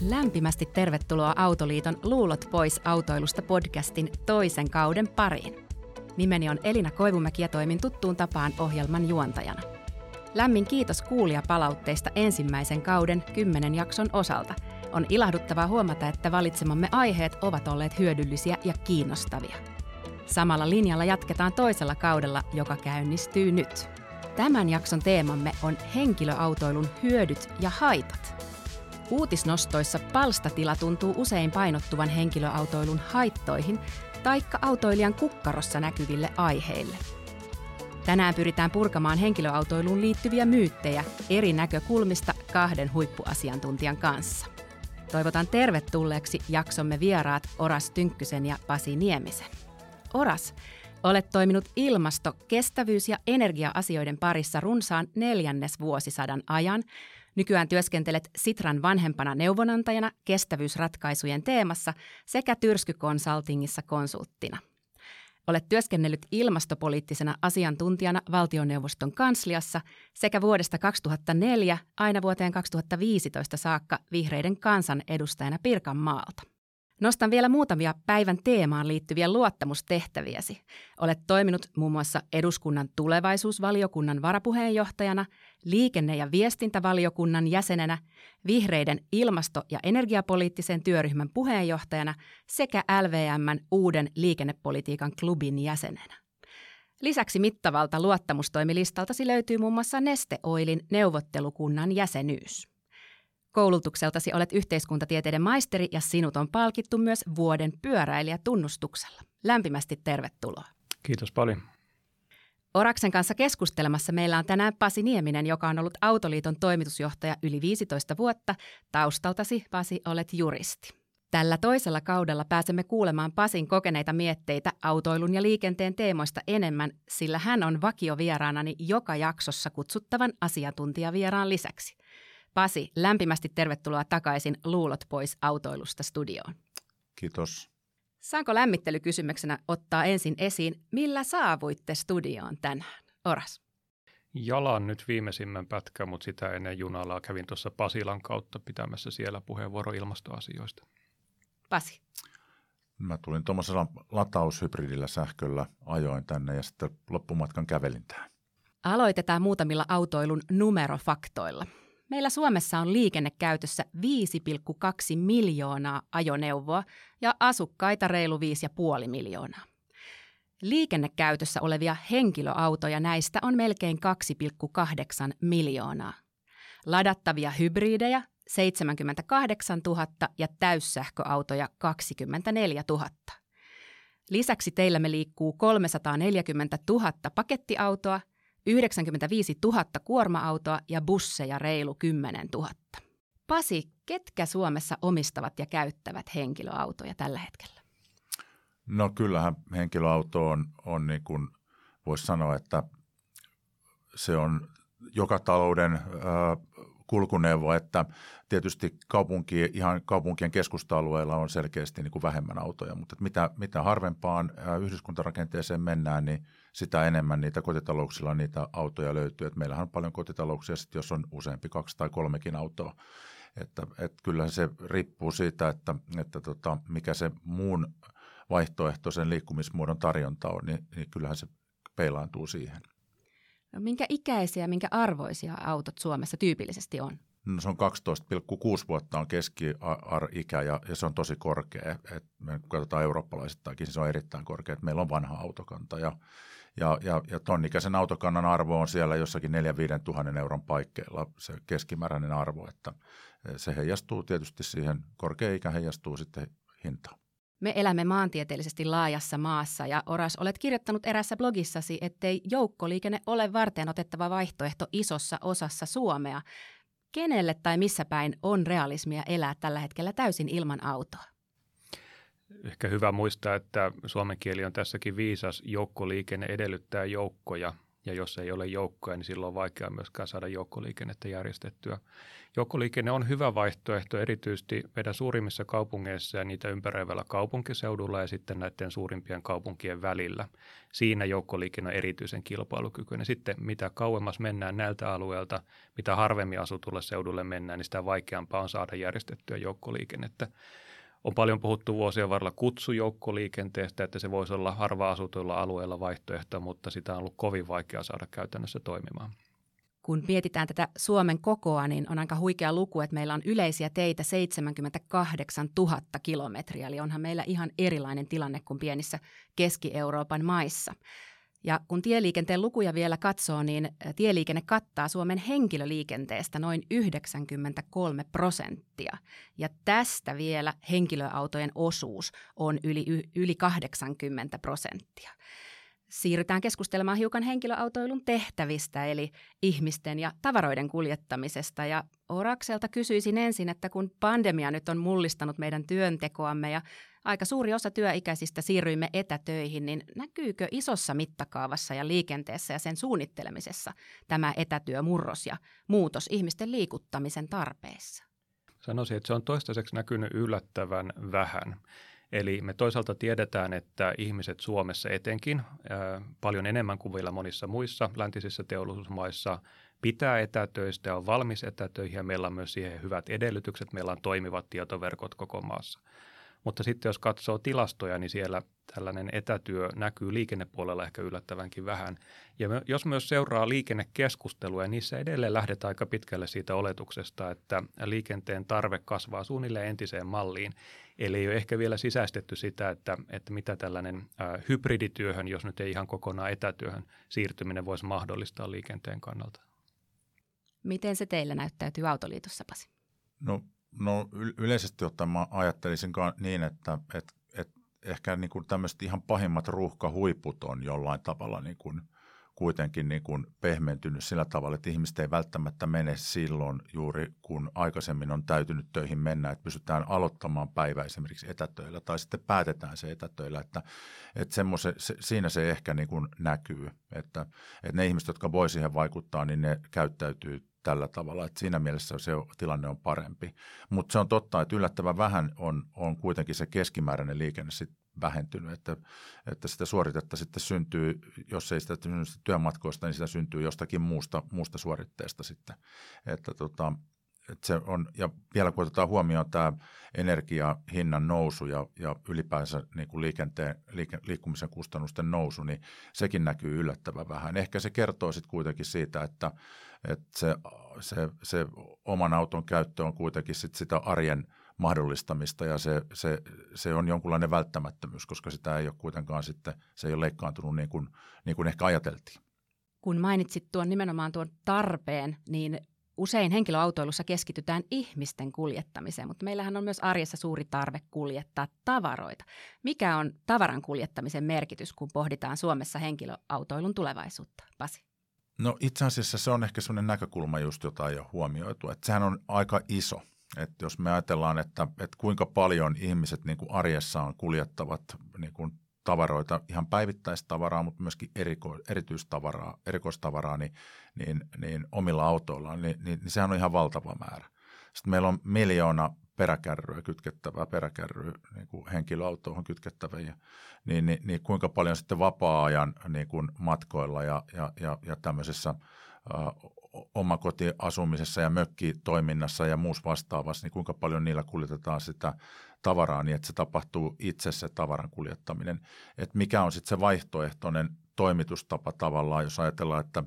Lämpimästi tervetuloa Autoliiton Luulot pois autoilusta podcastin toisen kauden pariin. Nimeni on Elina Koivumäki ja toimin tuttuun tapaan ohjelman juontajana. Lämmin kiitos kuulijapalautteista ensimmäisen kauden 10 jakson osalta. On ilahduttavaa huomata, että valitsemamme aiheet ovat olleet hyödyllisiä ja kiinnostavia. Samalla linjalla jatketaan toisella kaudella, joka käynnistyy nyt. Tämän jakson teemamme on henkilöautoilun hyödyt ja haitat. Uutisnostoissa palstatila tuntuu usein painottuvan henkilöautoilun haittoihin taikka autoilijan kukkarossa näkyville aiheille. Tänään pyritään purkamaan henkilöautoiluun liittyviä myyttejä eri näkökulmista kahden huippuasiantuntijan kanssa. Toivotan tervetulleeksi jaksomme vieraat Oras Tynkkysen ja Pasi Niemisen. Oras, olet toiminut ilmasto-, kestävyys- ja energia-asioiden parissa runsaan 4. vuosisadan ajan. Nykyään työskentelet Sitran vanhempana neuvonantajana kestävyysratkaisujen teemassa sekä Tyrsky Consultingissa konsulttina. Olet työskennellyt ilmastopoliittisena asiantuntijana valtioneuvoston kansliassa sekä vuodesta 2004 aina vuoteen 2015 saakka vihreiden kansanedustajana Pirkanmaalta. Nostan vielä muutamia päivän teemaan liittyviä luottamustehtäviäsi. Olet toiminut muun muassa eduskunnan tulevaisuusvaliokunnan varapuheenjohtajana, liikenne- ja viestintävaliokunnan jäsenenä, vihreiden ilmasto- ja energiapoliittisen työryhmän puheenjohtajana sekä LVM:n uuden liikennepolitiikan klubin jäsenenä. Lisäksi mittavalta luottamustoimilistaltasi löytyy muun muassa Neste Oilin neuvottelukunnan jäsenyys. Koulutukseltasi olet yhteiskuntatieteiden maisteri ja sinut on palkittu myös vuoden pyöräilijätunnustuksella. Lämpimästi tervetuloa. Kiitos paljon. Oraksen kanssa keskustelemassa meillä on tänään Pasi Nieminen, joka on ollut Autoliiton toimitusjohtaja yli 15 vuotta. Taustaltasi, Pasi, olet juristi. Tällä toisella kaudella pääsemme kuulemaan Pasin kokeneita mietteitä autoilun ja liikenteen teemoista enemmän, sillä hän on vakiovieraanani joka jaksossa kutsuttavan asiantuntijavieraan lisäksi. Pasi, lämpimästi tervetuloa takaisin Luulot pois autoilusta studioon. Kiitos. Saanko lämmittelykysymyksenä ottaa ensin esiin, millä saavuitte studioon tänään? Oras. Jalan nyt viimeisimmän pätkän, mutta sitä ennen junalla kävin tuossa Pasilan kautta pitämässä siellä puheenvuoro ilmastoasioista. Pasi. Mä tulin tuommoisella lataushybridillä sähköllä, ajoin tänne ja sitten loppumatkan kävelin tähän. Aloitetaan muutamilla autoilun numerofaktoilla. Meillä Suomessa on liikennekäytössä 5,2 miljoonaa ajoneuvoa ja asukkaita reilu 5,5 miljoonaa. Liikennekäytössä olevia henkilöautoja näistä on melkein 2,8 miljoonaa. Ladattavia hybridejä 78 000 ja täyssähköautoja 24 000. Lisäksi teillämme liikkuu 340 000 pakettiautoa, 95 000 kuorma-autoa ja busseja reilu 10 000. Pasi, ketkä Suomessa omistavat ja käyttävät henkilöautoja tällä hetkellä? No kyllähän henkilöauto on niin kuin voisi sanoa, että se on joka talouden kulkuneuvo, että tietysti kaupunkien keskusta-alueilla on selkeästi niin kuin vähemmän autoja, mutta mitä harvempaan yhdyskuntarakenteeseen mennään, niin sitä enemmän niitä kotitalouksilla niitä autoja löytyy. Et meillähän on paljon kotitalouksia, sit jos on useampi 2 tai 3kin autoa. Että kyllähän se riippuu siitä, että mikä se muun vaihtoehtoisen liikkumismuodon tarjonta on, niin kyllähän se peilaantuu siihen. No, minkä ikäisiä, minkä arvoisia autot Suomessa tyypillisesti on? No, se on 12,6 vuotta on keski-ikä ja se on tosi korkea. Et me katsotaan eurooppalaisittainkin, se on erittäin korkea. Et meillä on vanha autokanta ja ton ikäisen autokannan arvo on siellä jossakin 4-5 tuhannen euron paikkeilla se keskimääräinen arvo. Että se heijastuu tietysti siihen, korkea ikä heijastuu sitten hintaan. Me elämme maantieteellisesti laajassa maassa ja Oras, olet kirjoittanut eräässä blogissasi, ettei joukkoliikenne ole varteenotettava vaihtoehto isossa osassa Suomea. Kenelle tai missä päin on realismia elää tällä hetkellä täysin ilman autoa? Ehkä hyvä muistaa, että suomen kieli on tässäkin viisas. Joukkoliikenne edellyttää joukkoja Ja jos ei ole joukkoja, niin silloin on vaikea myöskään saada joukkoliikennettä järjestettyä. Joukkoliikenne on hyvä vaihtoehto erityisesti meidän suurimmissa kaupungeissa ja niitä ympäröivällä kaupunkiseudulla ja sitten näiden suurimpien kaupunkien välillä. Siinä joukkoliikenne on erityisen kilpailukykyinen. Sitten mitä kauemmas mennään näiltä alueelta, mitä harvemmin asutulle seudulle mennään, niin sitä vaikeampaa on saada järjestettyä joukkoliikennettä. On paljon puhuttu vuosien varrella kutsujoukkoliikenteestä, että se voisi olla harva-asutuilla alueilla vaihtoehto, mutta sitä on ollut kovin vaikea saada käytännössä toimimaan. Kun mietitään tätä Suomen kokoa, niin on aika huikea luku, että meillä on yleisiä teitä 78 000 kilometriä, eli onhan meillä ihan erilainen tilanne kuin pienissä Keski-Euroopan maissa. Ja kun tieliikenteen lukuja vielä katsoo, niin tieliikenne kattaa Suomen henkilöliikenteestä noin 93%. Ja tästä vielä henkilöautojen osuus on yli 80%. Siirrytään keskustelemaan hiukan henkilöautoilun tehtävistä, eli ihmisten ja tavaroiden kuljettamisesta. Ja Orakselta kysyisin ensin, että kun pandemia nyt on mullistanut meidän työntekoamme ja aika suuri osa työikäisistä siirryimme etätöihin, niin näkyykö isossa mittakaavassa ja liikenteessä ja sen suunnittelemisessa tämä etätyömurros ja muutos ihmisten liikuttamisen tarpeissa? Sanoisin, että se on toistaiseksi näkynyt yllättävän vähän. Eli me toisaalta tiedetään, että ihmiset Suomessa etenkin, paljon enemmän kuin vielä monissa muissa läntisissä teollisuusmaissa, pitää etätöistä ja on valmis etätöihin ja meillä on myös siihen hyvät edellytykset. Meillä on toimivat tietoverkot koko maassa. Mutta sitten jos katsoo tilastoja, niin siellä tällainen etätyö näkyy liikennepuolella ehkä yllättävänkin vähän. Ja jos myös seuraa liikennekeskustelua, niin se edelleen lähdetään aika pitkälle siitä oletuksesta, että liikenteen tarve kasvaa suunnilleen entiseen malliin. Eli ei ole ehkä vielä sisäistetty sitä, että mitä tällainen hybridityöhön, jos nyt ei ihan kokonaan etätyöhön siirtyminen voisi mahdollistaa liikenteen kannalta. Miten se teillä näyttäytyy Autoliitossa, Pasi? No yleisesti ottaen mä ajattelisin niin, että ehkä niin kuin tämmöiset ihan pahimmat ruuhkahuiput on jollain tavalla niin kuin kuitenkin niin kuin pehmentynyt sillä tavalla, että ihmiset ei välttämättä mene silloin juuri kun aikaisemmin on täytynyt töihin mennä, että pystytään aloittamaan päivä esimerkiksi etätöillä tai sitten päätetään se etätöillä, että siinä se ehkä niin kuin näkyy, että ne ihmiset, jotka voi siihen vaikuttaa, niin ne käyttäytyy tällä tavalla, että siinä mielessä se tilanne on parempi. Mutta se on totta, että yllättävän vähän on kuitenkin se keskimääräinen liikenne sitten vähentynyt, että sitä suoritetta sitten syntyy, jos ei sitä työmatkoista, niin sitä syntyy jostakin muusta suoritteesta sitten. Että se on, ja vielä kun otetaan huomioon tämä energiahinnan nousu ja ylipäänsä niin kuin liikkumisen kustannusten nousu, niin sekin näkyy yllättävän vähän. Ehkä se kertoo sitten kuitenkin siitä, että se oman auton käyttö on kuitenkin sit sitä arjen mahdollistamista ja se on jonkunlainen välttämättömyys, koska sitä ei ole kuitenkaan sitten, se ei ole leikkaantunut niin kuin ehkä ajateltiin. Kun mainitsit nimenomaan tuon tarpeen, niin usein henkilöautoilussa keskitytään ihmisten kuljettamiseen, mutta meillähän on myös arjessa suuri tarve kuljettaa tavaroita. Mikä on tavaran kuljettamisen merkitys, kun pohditaan Suomessa henkilöautoilun tulevaisuutta, Pasi? No itse asiassa se on ehkä sellainen näkökulma just, jota ei ole huomioitu. Että sehän on aika iso. Että jos me ajatellaan, että kuinka paljon ihmiset niin kuin arjessaan kuljettavat niin kuin tavaroita, ihan päivittäistavaraa, mutta myöskin erikoistavaraa niin omilla autoillaan, niin sehän on ihan valtava määrä. Sitten meillä on 1 miljoona peräkärryä kytkettävää, niin kuin henkilöautoon kytkettäviä, niin kuinka paljon sitten vapaa-ajan niin kuin matkoilla ja tämmöisessä omakotiasumisessa ja mökkitoiminnassa ja muussa vastaavassa, niin kuinka paljon niillä kuljetetaan sitä tavaraa niin, että se tapahtuu itse se tavaran kuljettaminen. Että mikä on sitten se vaihtoehtoinen toimitustapa tavallaan, jos ajatellaan, että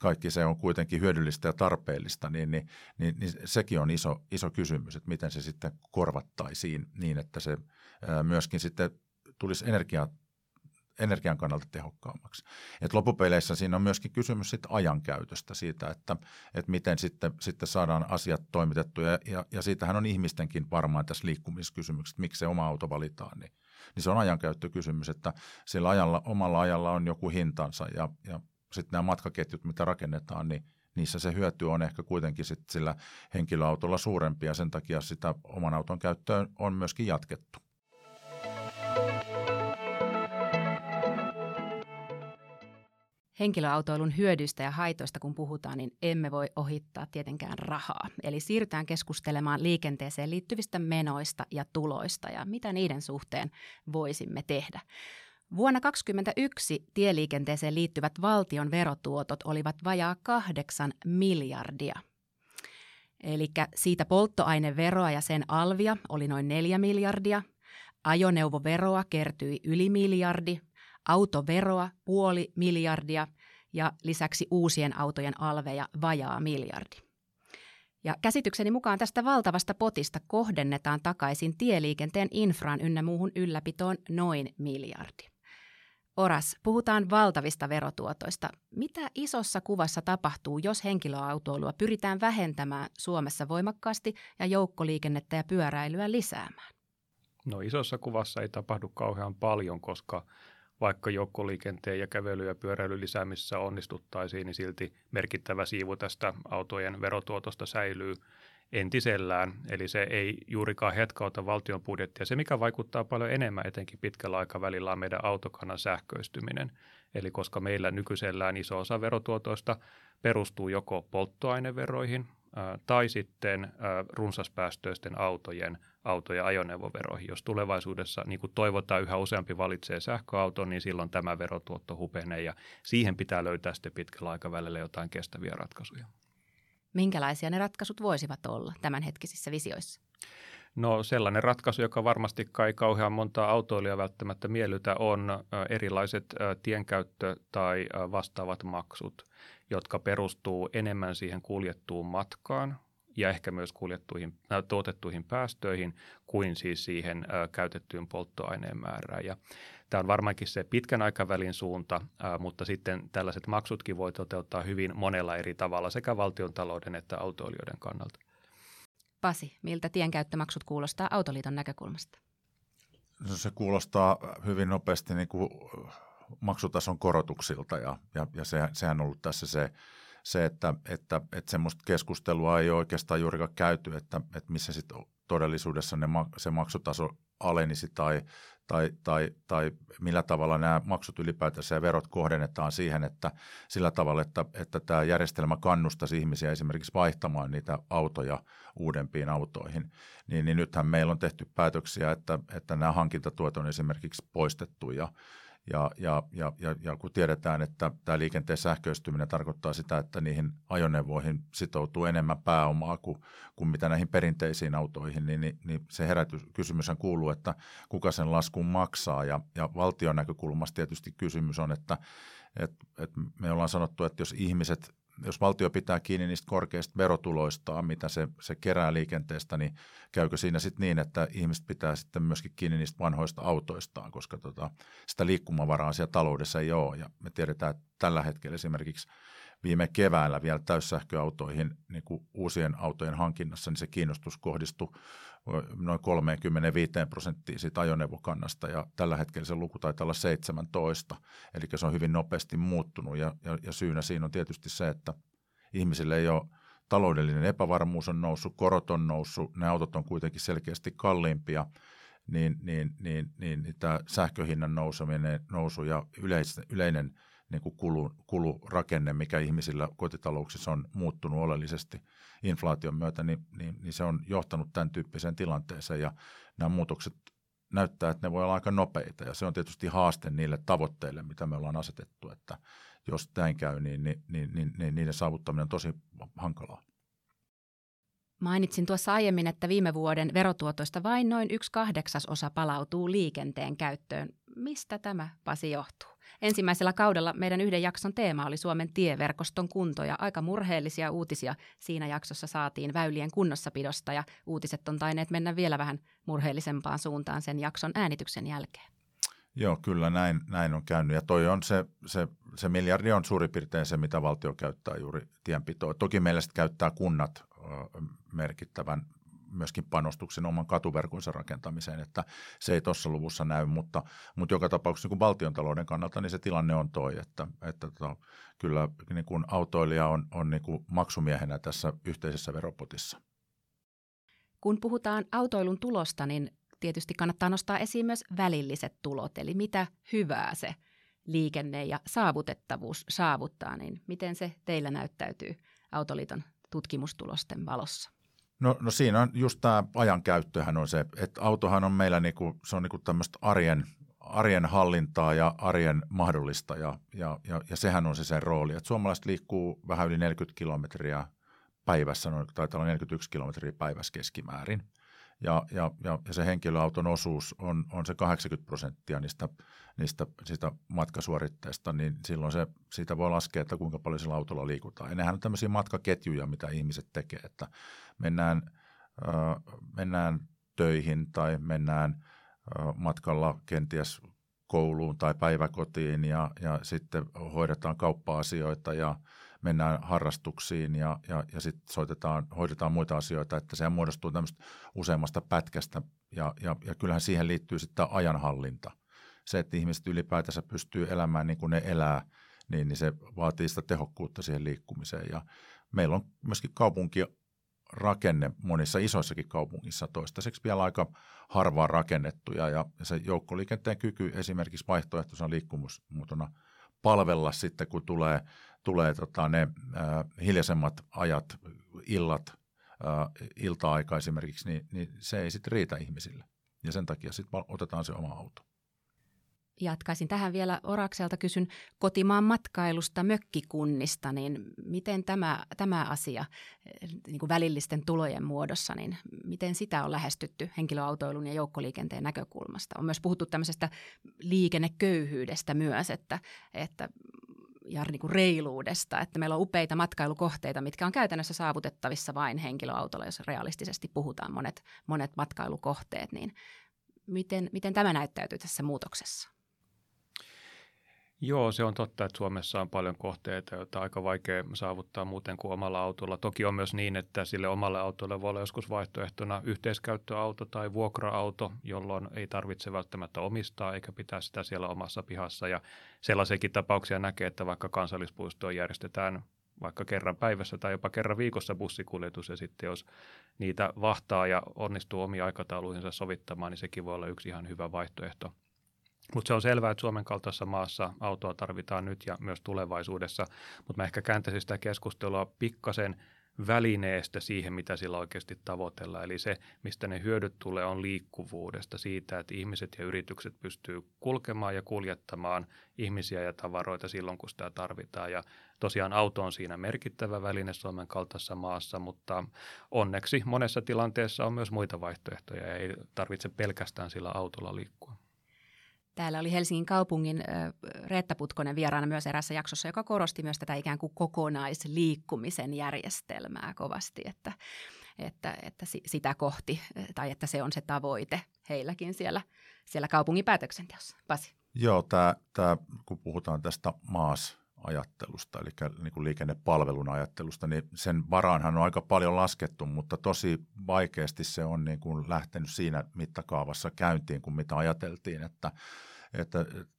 kaikki se on kuitenkin hyödyllistä ja tarpeellista, niin sekin on iso kysymys, että miten se sitten korvattaisiin niin, että se myöskin sitten tulisi energian kannalta tehokkaammaksi. Et loppupeleissä siinä on myöskin kysymys sit ajankäytöstä siitä, että miten sitten saadaan asiat toimitettuja ja siitähän on ihmistenkin varmaan tässä liikkumiskysymyksessä, miksi se oma auto valitaan, niin se on ajankäyttökysymys, että sillä omalla ajalla on joku hintansa ja sitten nämä matkaketjut, mitä rakennetaan, niin niissä se hyöty on ehkä kuitenkin sit sillä henkilöautolla suurempi ja sen takia sitä oman auton käyttöön on myöskin jatkettu. henkilöautoilun hyödyistä ja haitoista, kun puhutaan, niin emme voi ohittaa tietenkään rahaa. Eli siirrytään keskustelemaan liikenteeseen liittyvistä menoista ja tuloista ja mitä niiden suhteen voisimme tehdä. Vuonna 2021 tieliikenteeseen liittyvät valtion verotuotot olivat vajaa 8 miljardia. Eli siitä polttoaineveroa ja sen alvia oli noin 4 miljardia, ajoneuvoveroa kertyi yli miljardi, autoveroa 0,5 miljardia ja lisäksi uusien autojen alveja vajaa miljardi. Ja käsitykseni mukaan tästä valtavasta potista kohdennetaan takaisin tieliikenteen infraan ynnä muuhun ylläpitoon noin miljardi. Oras, puhutaan valtavista verotuotoista. Mitä isossa kuvassa tapahtuu, jos henkilöautoilua pyritään vähentämään Suomessa voimakkaasti ja joukkoliikennettä ja pyöräilyä lisäämään? No isossa kuvassa ei tapahdu kauhean paljon, koska vaikka joukkoliikenteen ja kävely- ja pyöräilyn lisäämisessä onnistuttaisiin, niin silti merkittävä siivu tästä autojen verotuotosta säilyy entisellään. Eli se ei juurikaan hetkauta valtion budjettia. Se, mikä vaikuttaa paljon enemmän etenkin pitkällä aikavälillä, on meidän autokannan sähköistyminen. Eli koska meillä nykyisellään iso osa verotuotoista perustuu joko polttoaineveroihin tai sitten runsaspäästöisten auto- ja ajoneuvoveroihin. Jos tulevaisuudessa, niin kuin toivotaan, yhä useampi valitsee sähköauton, niin silloin tämä verotuotto hupenee ja siihen pitää löytää sitten pitkällä aikavälillä jotain kestäviä ratkaisuja. Minkälaisia ne ratkaisut voisivat olla tämänhetkisissä visioissa? No sellainen ratkaisu, joka varmasti ei kauhean montaa autoilijaa välttämättä miellytä, on erilaiset tienkäyttö- tai vastaavat maksut, jotka perustuu enemmän siihen kuljettuun matkaan ja ehkä myös tuotettuihin päästöihin kuin siis siihen käytettyyn polttoaineen määrään. Ja tämä on varmaankin se pitkän aikavälin suunta, mutta sitten tällaiset maksutkin voi toteuttaa hyvin monella eri tavalla sekä valtiontalouden että autoilijoiden kannalta. Pasi, miltä tienkäyttömaksut kuulostaa Autoliiton näkökulmasta? No, se kuulostaa hyvin nopeasti niin kuin maksutason korotuksilta ja sehän on ollut tässä se että semmoista keskustelua ei ole oikeastaan juurikaan käyty, että missä sitten todellisuudessa se maksutaso alenisi tai millä tavalla nämä maksut ylipäätänsä ja verot kohdennetaan siihen, että sillä tavalla, että tämä järjestelmä kannustaisi ihmisiä esimerkiksi vaihtamaan niitä autoja uudempiin autoihin. Niin nythän meillä on tehty päätöksiä, että nämä hankintatuet on esimerkiksi poistettu ja kun tiedetään, että tämä liikenteen sähköistyminen tarkoittaa sitä, että niihin ajoneuvoihin sitoutuu enemmän pääomaa kuin mitä näihin perinteisiin autoihin, niin se kysymyshän kuuluu, että kuka sen laskun maksaa. Ja valtion näkökulmasta tietysti kysymys on, että me ollaan sanottu, että jos valtio pitää kiinni niistä korkeista verotuloistaan, mitä se kerää liikenteestä, niin käykö siinä sitten niin, että ihmiset pitää sitten myöskin kiinni niistä vanhoista autoistaan, koska sitä liikkumavaraa siellä taloudessa ei ole. Ja me tiedetään, että tällä hetkellä esimerkiksi viime keväällä vielä täyssähköautoihin niin kuin uusien autojen hankinnassa, niin se kiinnostus kohdistui noin 35% siitä ajoneuvokannasta ja tällä hetkellä se luku taitaa olla 17, eli se on hyvin nopeasti muuttunut ja syynä siinä on tietysti se, että ihmisille ei ole taloudellinen epävarmuus on noussut, korot on noussut, ne autot on kuitenkin selkeästi kalliimpia. Niin tämä sähköhinnan nousu ja yleinen niin kuin kulurakenne, mikä ihmisillä kotitalouksissa on muuttunut oleellisesti inflaation myötä, niin se on johtanut tämän tyyppiseen tilanteeseen. Ja nämä muutokset näyttää, että ne voi olla aika nopeita ja se on tietysti haaste niille tavoitteille, mitä me ollaan asetettu, että jos näin käy, niin niiden saavuttaminen on tosi hankalaa. Mainitsin tuossa aiemmin, että viime vuoden verotuotoista vain noin 1/8 palautuu liikenteen käyttöön. Mistä tämä, Pasi, johtuu? Ensimmäisellä kaudella meidän yhden jakson teema oli Suomen tieverkoston kunto ja aika murheellisia uutisia siinä jaksossa saatiin väylien kunnossapidosta ja uutiset on tainneet mennä vielä vähän murheellisempaan suuntaan sen jakson äänityksen jälkeen. Joo, kyllä näin on käynyt ja toi on se miljardi on suurin piirtein se, mitä valtio käyttää juuri tienpitoon. Toki meillä sitten käyttää kunnat merkittävän myöskin panostuksen oman katuverkonsa rakentamiseen, että se ei tuossa luvussa näy, mutta joka tapauksessa niin valtiontalouden kannalta niin se tilanne on toi, että kyllä niin kuin autoilija on niin kuin maksumiehenä tässä yhteisessä veropotissa. Kun puhutaan autoilun tulosta, niin tietysti kannattaa nostaa esiin myös välilliset tulot, eli mitä hyvää se liikenne ja saavutettavuus saavuttaa, niin miten se teillä näyttäytyy Autoliiton tutkimustulosten valossa? No siinä on just tämä ajankäyttöhän on se, että autohan on meillä niinku, se on niinku tämmöistä arjen hallintaa ja arjen mahdollista ja sehän on se sen rooli. Et suomalaiset liikkuu vähän yli 40 kilometriä päivässä, taitaa olla 41 kilometriä päivässä keskimäärin. Ja se henkilöauton osuus on se 80% niistä matkasuoritteista, niin silloin siitä voi laskea, että kuinka paljon sillä autolla liikutaan. Ja nehän on tämmöisiä matkaketjuja, mitä ihmiset tekee, että mennään töihin tai mennään matkalla kenties kouluun tai päiväkotiin ja sitten hoidetaan kauppa-asioita ja mennään harrastuksiin ja sitten hoidetaan muita asioita, että se muodostuu tämmöistä useammasta pätkästä ja kyllähän siihen liittyy sitten ajanhallinta. Se, että ihmiset ylipäätänsä pystyy elämään niin kuin ne elää, niin se vaatii sitä tehokkuutta siihen liikkumiseen ja meillä on myöskin kaupunkirakenne monissa isoissakin kaupungissa toistaiseksi vielä aika harvaan rakennettuja ja se joukkoliikenteen kyky esimerkiksi vaihtoehtoisena liikkumusmuotona palvella sitten, kun tulee ne hiljaisemmat ajat, illat, ilta-aika esimerkiksi, niin se ei sitten riitä ihmisille. Ja sen takia sitten otetaan se oma auto. Jatkaisin tähän vielä Orakselta, kysyn kotimaan matkailusta, mökkikunnista, niin miten tämä asia niin kuin välillisten tulojen muodossa, niin miten sitä on lähestytty henkilöautoilun ja joukkoliikenteen näkökulmasta? On myös puhuttu tämmöisestä liikenneköyhyydestä myös, että ja niin kuin reiluudesta, että meillä on upeita matkailukohteita, mitkä on käytännössä saavutettavissa vain henkilöautolla, jos realistisesti puhutaan monet matkailukohteet, niin miten tämä näyttäytyy tässä muutoksessa? Joo, se on totta, että Suomessa on paljon kohteita, joita on aika vaikea saavuttaa muuten kuin omalla autolla. Toki on myös niin, että sille omalle autolle voi olla joskus vaihtoehtona yhteiskäyttöauto tai vuokra-auto, jolloin ei tarvitse välttämättä omistaa eikä pitää sitä siellä omassa pihassa. Ja sellaisiakin tapauksia näkee, että vaikka kansallispuistoon järjestetään vaikka kerran päivässä tai jopa kerran viikossa bussikuljetus ja sitten jos niitä vahtaa ja onnistuu omia aikatauluihinsa sovittamaan, niin sekin voi olla yksi ihan hyvä vaihtoehto. Mutta se on selvää, että Suomen kaltaisessa maassa autoa tarvitaan nyt ja myös tulevaisuudessa, mutta mä ehkä kääntäisin sitä keskustelua pikkasen välineestä siihen, mitä sillä oikeasti tavoitellaan. Eli se, mistä ne hyödyt tulee, on liikkuvuudesta siitä, että ihmiset ja yritykset pystyy kulkemaan ja kuljettamaan ihmisiä ja tavaroita silloin, kun sitä tarvitaan. Ja tosiaan auto on siinä merkittävä väline Suomen kaltaisessa maassa, mutta onneksi monessa tilanteessa on myös muita vaihtoehtoja ja ei tarvitse pelkästään sillä autolla liikkua. Täällä oli Helsingin kaupungin Reetta Putkonen vieraana myös erässä jaksossa, joka korosti myös tätä ikään kuin kokonaisliikkumisen järjestelmää kovasti, että sitä kohti tai että se on se tavoite heilläkin siellä kaupungin päätöksenteossa. Pasi. Joo, tämä, kun puhutaan tästä maasajattelusta, eli niin kuin liikennepalvelun ajattelusta, niin sen varaanhan on aika paljon laskettu, mutta tosi vaikeasti se on niin kuin lähtenyt siinä mittakaavassa käyntiin, kun mitä ajateltiin, että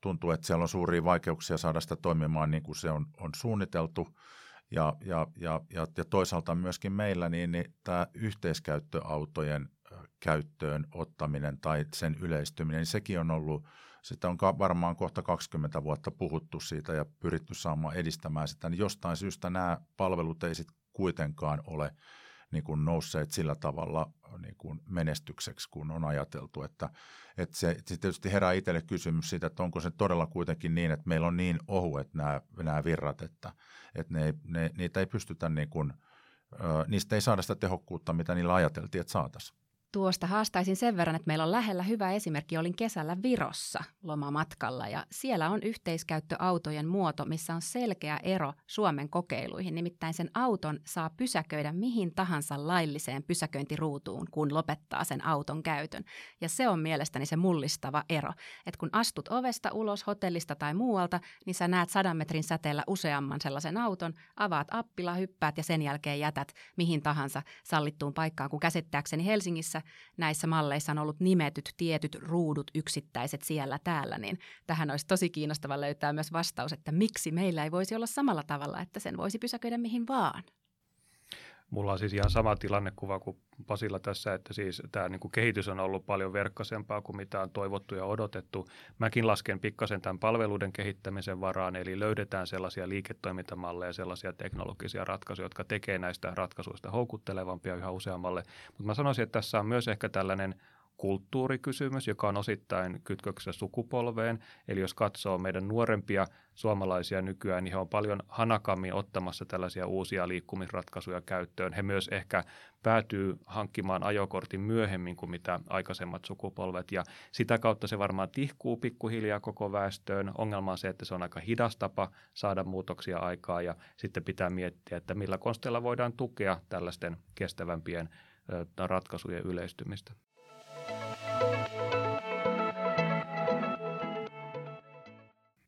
tuntuu, että siellä on suuria vaikeuksia saada sitä toimimaan niin kuin se on suunniteltu. Ja toisaalta myöskin meillä niin tämä yhteiskäyttöautojen käyttöön ottaminen tai sen yleistyminen, niin sekin on ollut, sitä on varmaan kohta 20 vuotta puhuttu siitä ja pyritty saamaan edistämään sitä, niin jostain syystä nämä palvelut ei sitten kuitenkaan ole niin kuin nousseet sillä tavalla niin kuin menestykseksi, kun on ajateltu, että se tietysti herää itselle kysymys siitä, että onko se todella kuitenkin niin, että meillä on niin ohuet nämä virrat, että niitä ei pystytä niin kuin, niistä ei saada sitä tehokkuutta, mitä niillä ajateltiin, että saataisiin. Tuosta haastaisin sen verran, että meillä on lähellä hyvä esimerkki. Olin kesällä Virossa lomamatkalla ja siellä on yhteiskäyttöautojen muoto, missä on selkeä ero Suomen kokeiluihin. Nimittäin sen auton saa pysäköidä mihin tahansa lailliseen pysäköintiruutuun, kun lopettaa sen auton käytön. Ja se on mielestäni se mullistava ero, että kun astut ovesta ulos hotellista tai muualta, niin sä näet 100 metrin säteellä useamman sellaisen auton, avaat appila, hyppäät ja sen jälkeen jätät mihin tahansa sallittuun paikkaan, kun käsittääkseni Helsingissä näissä malleissa on ollut nimetyt tietyt ruudut yksittäiset siellä täällä, niin tähän olisi tosi kiinnostava löytää myös vastaus, että miksi meillä ei voisi olla samalla tavalla, että sen voisi pysäköidä mihin vaan. Mulla on siis ihan sama tilannekuva kuin Pasilla tässä, että siis tämä niin kuin kehitys on ollut paljon verkkasempaa kuin mitä on toivottu ja odotettu. Mäkin lasken pikkasen tämän palveluiden kehittämisen varaan, eli löydetään sellaisia liiketoimintamalleja, sellaisia teknologisia ratkaisuja, jotka tekee näistä ratkaisuista houkuttelevampia yhä useammalle. Mutta mä sanoisin, että tässä on myös ehkä tällainen kulttuurikysymys, joka on osittain kytköksessä sukupolveen. Eli jos katsoo meidän nuorempia suomalaisia nykyään, niin he on paljon hanakammin ottamassa tällaisia uusia liikkumisratkaisuja käyttöön. He myös ehkä päätyy hankkimaan ajokortin myöhemmin kuin mitä aikaisemmat sukupolvet. Ja sitä kautta se varmaan tihkuu pikkuhiljaa koko väestöön. Ongelma on se, että se on aika hidas tapa saada muutoksia aikaa ja sitten pitää miettiä, että millä konsteilla voidaan tukea tällaisten kestävämpien ratkaisujen yleistymistä.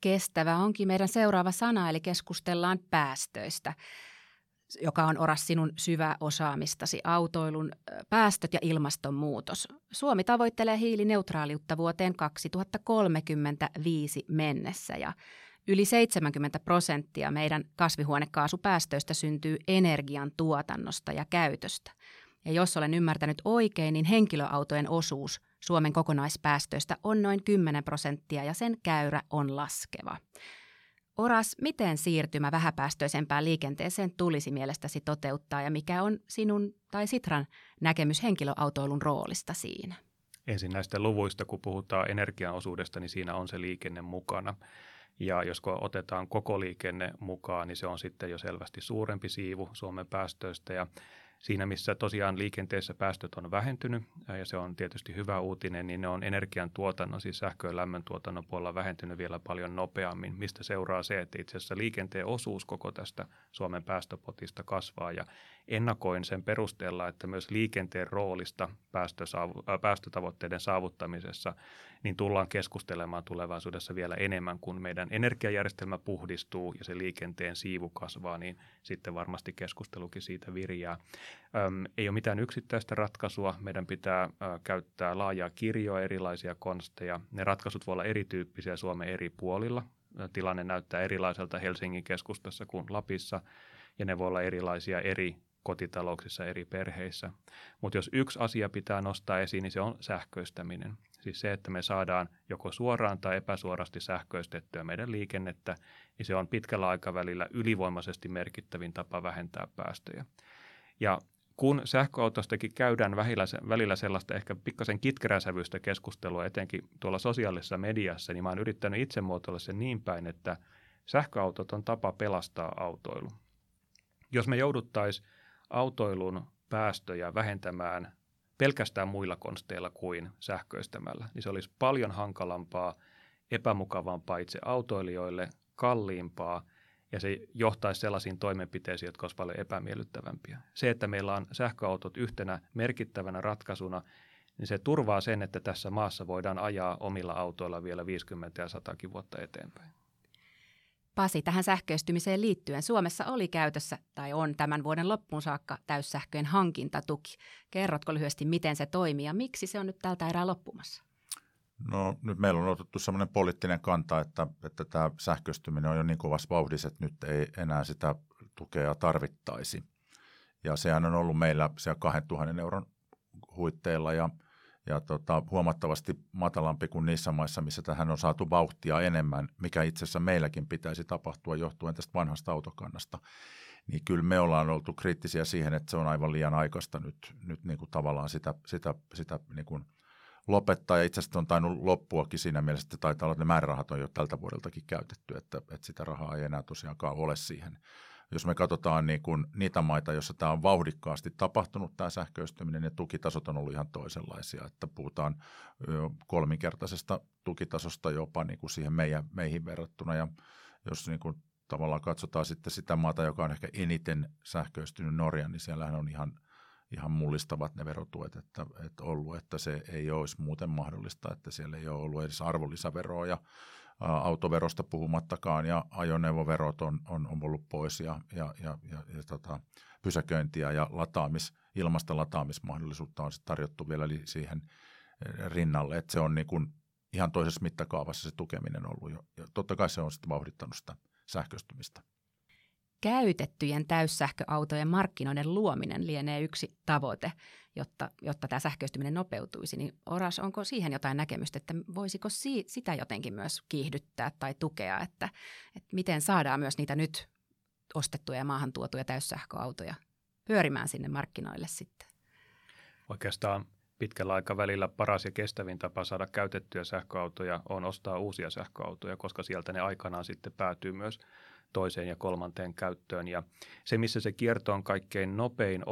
Kestävä onkin meidän seuraava sana, eli keskustellaan päästöistä, joka on Oras sinun syvä osaamistasi, autoilun päästöt ja ilmastonmuutos. Suomi tavoittelee hiilineutraaliutta vuoteen 2035 mennessä ja yli 70% meidän kasvihuonekaasupäästöistä syntyy energian tuotannosta ja käytöstä. Ja jos olen ymmärtänyt oikein, niin henkilöautojen osuus Suomen kokonaispäästöistä on noin 10% ja sen käyrä on laskeva. Oras, miten siirtymä vähäpäästöisempään liikenteeseen tulisi mielestäsi toteuttaa ja mikä on sinun tai Sitran näkemys henkilöautoilun roolista siinä? Ensin näistä luvuista, kun puhutaan energiaosuudesta, niin siinä on se liikenne mukana. Ja jos otetaan koko liikenne mukaan, niin se on sitten jo selvästi suurempi siivu Suomen päästöistä ja siinä, missä tosiaan liikenteessä päästöt on vähentynyt, ja se on tietysti hyvä uutinen, niin ne on energiantuotannon, siis sähkö- ja lämmöntuotannon puolella vähentynyt vielä paljon nopeammin, mistä seuraa se, että itse asiassa liikenteen osuus koko tästä Suomen päästöpotista kasvaa, ja ennakoin sen perusteella, että myös liikenteen roolista päästötavoitteiden saavuttamisessa niin tullaan keskustelemaan tulevaisuudessa vielä enemmän, kun meidän energiajärjestelmä puhdistuu ja se liikenteen siivu kasvaa, niin sitten varmasti keskustelukin siitä viriää. Ei ole mitään yksittäistä ratkaisua. Meidän pitää käyttää laajaa kirjoa erilaisia konsteja. Ne ratkaisut voi olla erityyppisiä Suomen eri puolilla. Tilanne näyttää erilaiselta Helsingin keskustassa kuin Lapissa, ja ne voi olla erilaisia eri kotitalouksissa, eri perheissä. Mutta jos yksi asia pitää nostaa esiin, niin se on sähköistäminen. Siis se, että me saadaan joko suoraan tai epäsuorasti sähköistettyä meidän liikennettä, niin se on pitkällä aikavälillä ylivoimaisesti merkittävin tapa vähentää päästöjä. Ja kun sähköautostakin käydään välillä sellaista ehkä pikkasen kitkeräsävyistä keskustelua, etenkin tuolla sosiaalisessa mediassa, niin mä oon yrittänyt itse muotoilla sen niin päin, että sähköautot on tapa pelastaa autoilu. Jos me jouduttaisiin autoilun päästöjä vähentämään pelkästään muilla konsteilla kuin sähköistämällä, niin se olisi paljon hankalampaa, epämukavampaa itse autoilijoille, kalliimpaa. Ja se johtaisi sellaisiin toimenpiteisiin, jotka olisivat paljon epämiellyttävämpiä. Se, että meillä on sähköautot yhtenä merkittävänä ratkaisuna, niin se turvaa sen, että tässä maassa voidaan ajaa omilla autoilla vielä 50 ja 100kin vuotta eteenpäin. Pasi, tähän sähköistymiseen liittyen Suomessa oli käytössä tai on tämän vuoden loppuun saakka täyssähköjen hankintatuki. Kerrotko lyhyesti, miten se toimii ja miksi se on nyt tältä erää loppumassa? No nyt meillä on otettu semmoinen poliittinen kanta, että tämä sähköistyminen on jo niin kovassa vauhdissa, että nyt ei enää sitä tukea tarvittaisi. Ja sehän on ollut meillä siellä 2 000 euron huitteilla ja huomattavasti matalampi kuin niissä maissa, missä tähän on saatu vauhtia enemmän, mikä itse asiassa meilläkin pitäisi tapahtua johtuen tästä vanhasta autokannasta. Niin kyllä me ollaan oltu kriittisiä siihen, että se on aivan liian aikaista nyt niin kuin tavallaan sitä niin kuin lopettaa, ja itse asiassa on tainnut loppuakin siinä mielessä, että taitaa olla, että ne määrärahat on jo tältä vuodeltakin käytetty, että sitä rahaa ei enää tosiaankaan ole siihen. Jos me katsotaan niin kuin niitä maita, joissa tämä on vauhdikkaasti tapahtunut, tämä sähköistyminen, ja tukitasot on ollut ihan toisenlaisia, että puhutaan kolminkertaisesta tukitasosta jopa niin kuin siihen meihin verrattuna, ja jos niin kuin tavallaan katsotaan sitten sitä maata, joka on ehkä eniten sähköistynyt, Norja, niin siellähän on ihan mullistavat ne verotuet, että ollut, että se ei olisi muuten mahdollista, että siellä ei ole ollut edes arvonlisäveroa ja autoverosta puhumattakaan, ja ajoneuvoverot on ollut pois ja pysäköintiä ja ilmasta lataamismahdollisuutta on tarjottu vielä siihen rinnalle, että se on niin kuin ihan toisessa mittakaavassa se tukeminen ollut jo. Ja totta kai se on sitten vauhdittanut sitä sähköistymistä. käytettyjen täyssähköautojen markkinoiden luominen lienee yksi tavoite, jotta tämä sähköistyminen nopeutuisi. Niin Oras, onko siihen jotain näkemystä, että voisiko sitä jotenkin myös kiihdyttää tai tukea, että miten saadaan myös niitä nyt ostettuja ja maahan tuotuja täyssähköautoja pyörimään sinne markkinoille sitten? Oikeastaan pitkällä aikavälillä paras ja kestävin tapa saada käytettyjä sähköautoja on ostaa uusia sähköautoja, koska sieltä ne aikanaan sitten päätyy myös toiseen ja kolmanteen käyttöön. Ja se, missä se kierto on kaikkein nopein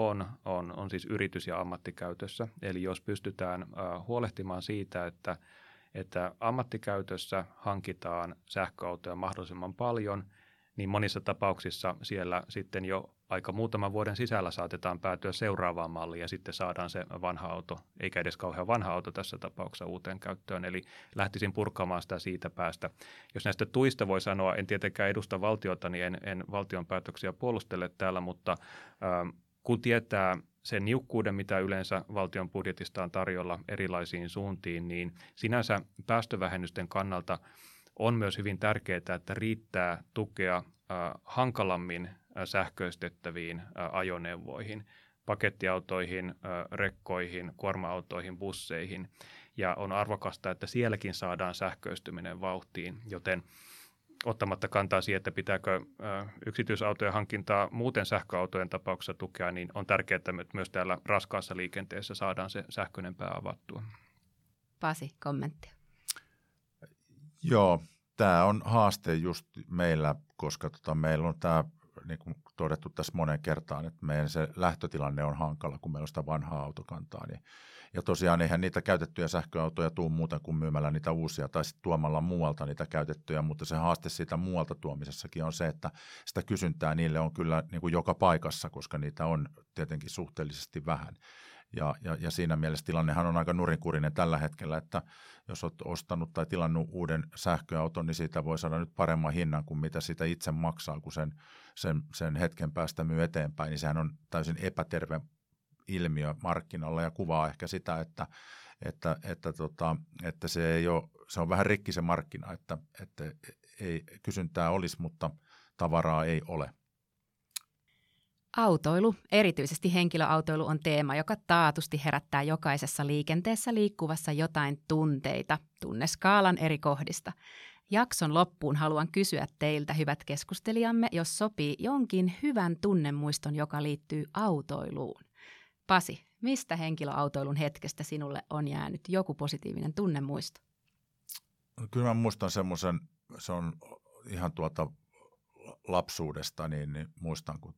on siis yritys- ja ammattikäytössä. Eli jos pystytään huolehtimaan siitä, että ammattikäytössä hankitaan sähköautoja mahdollisimman paljon, niin monissa tapauksissa siellä sitten jo aika muutaman vuoden sisällä saatetaan päätyä seuraavaan malliin ja sitten saadaan se vanha auto, eikä edes kauhean vanha auto tässä tapauksessa, uuteen käyttöön. Eli lähtisin purkamaan sitä siitä päästä. Jos näistä tuista voi sanoa, en tietenkään edusta valtiota, niin en valtion päätöksiä puolustele täällä, mutta kun tietää sen niukkuuden, mitä yleensä valtion budjetista on tarjolla erilaisiin suuntiin, niin sinänsä päästövähennysten kannalta on myös hyvin tärkeää, että riittää tukea hankalammin sähköistettäviin ajoneuvoihin, pakettiautoihin, rekkoihin, kuorma-autoihin, busseihin. Ja on arvokasta, että sielläkin saadaan sähköistyminen vauhtiin, joten ottamatta kantaa siihen, että pitääkö yksityisautojen hankintaa muuten sähköautojen tapauksessa tukea, niin on tärkeää, että myös täällä raskaassa liikenteessä saadaan se sähköinen pää avattua. Pasi, kommenttia. Joo, tämä on haaste just meillä, koska meillä on tämä, niin kuin todettu tässä moneen kertaan, että meidän se lähtötilanne on hankala, kun meillä on sitä vanhaa autokantaa. Niin. Ja tosiaan eihän niitä käytettyjä sähköautoja tule muuten kuin myymällä niitä uusia tai sitten tuomalla muualta niitä käytettyjä, mutta se haaste siitä muualta tuomisessakin on se, että sitä kysyntää niille on kyllä niin kuin joka paikassa, koska niitä on tietenkin suhteellisesti vähän. Ja siinä mielessä tilannehan on aika nurinkurinen tällä hetkellä, että jos olet ostanut tai tilannut uuden sähköauton, niin siitä voi saada nyt paremman hinnan kuin mitä sitä itse maksaa, kun sen hetken päästä myy eteenpäin. Niin sehän on täysin epäterve ilmiö markkinalla ja kuvaa ehkä sitä, että se on vähän rikki se markkina, että ei kysyntää olisi, mutta tavaraa ei ole. Autoilu, erityisesti henkilöautoilu, on teema, joka taatusti herättää jokaisessa liikenteessä liikkuvassa jotain tunteita tunneskaalan eri kohdista. Jakson loppuun haluan kysyä teiltä, hyvät keskustelijamme, jos sopii, jonkin hyvän tunnemuiston, joka liittyy autoiluun. Pasi, mistä henkilöautoilun hetkestä sinulle on jäänyt joku positiivinen tunnemuisto? Kyllä mä muistan semmoisen, se on ihan lapsuudesta, niin muistan, kun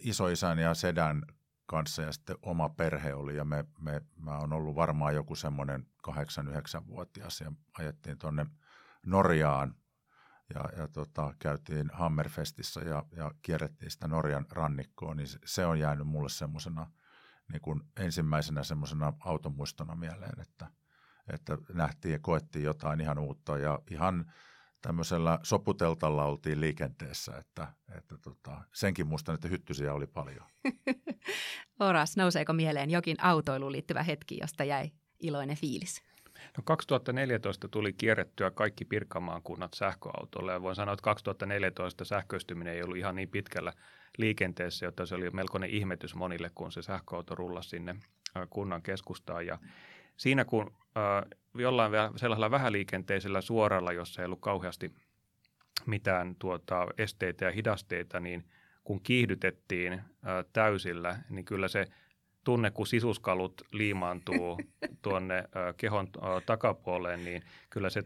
isoisän ja sedän kanssa ja sitten oma perhe oli ja mä oon ollut varmaan joku semmoinen 8-9-vuotias ja ajettiin tuonne Norjaan ja käytiin Hammerfestissä ja kierrettiin sitä Norjan rannikkoa, niin se on jäänyt mulle semmoisena niin kuin ensimmäisenä semmoisena automuistona mieleen, että nähtiin ja koettiin jotain ihan uutta ja ihan tämmöisellä soputeltalla oltiin liikenteessä, että senkin muistan, että hyttysiä oli paljon. Oras, nouseeko mieleen jokin autoiluun liittyvä hetki, josta jäi iloinen fiilis? No 2014 tuli kierrettyä kaikki Pirkanmaan kunnat sähköautolla ja voin sanoa, että 2014 sähköistyminen ei ollut ihan niin pitkällä liikenteessä, jotta se oli melkoinen ihmetys monille, kun se sähköauto rullasi sinne kunnan keskustaan ja siinä kun jollain sellaisella vähäliikenteisellä suoralla, jossa ei ollut kauheasti mitään esteitä ja hidasteita, niin kun kiihdytettiin täysillä, niin kyllä se tunne, kun sisuskalut liimaantuu tuonne kehon takapuoleen, niin kyllä se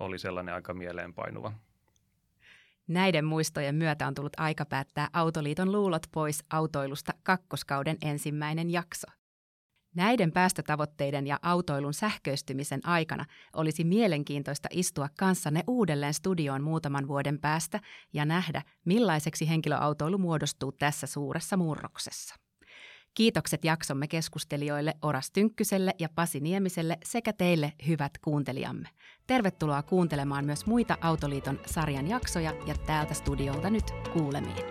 oli sellainen aika mieleenpainuva. Näiden muistojen myötä on tullut aika päättää Autoliiton Luulot pois autoilusta kakkoskauden ensimmäinen jakso. Näiden päästötavoitteiden ja autoilun sähköistymisen aikana olisi mielenkiintoista istua kanssanne uudelleen studioon muutaman vuoden päästä ja nähdä, millaiseksi henkilöautoilu muodostuu tässä suuressa murroksessa. Kiitokset jaksomme keskustelijoille Oras Tynkkyselle ja Pasi Niemiselle sekä teille, hyvät kuuntelijamme. Tervetuloa kuuntelemaan myös muita Autoliiton sarjan jaksoja ja täältä studiolta nyt kuulemiin.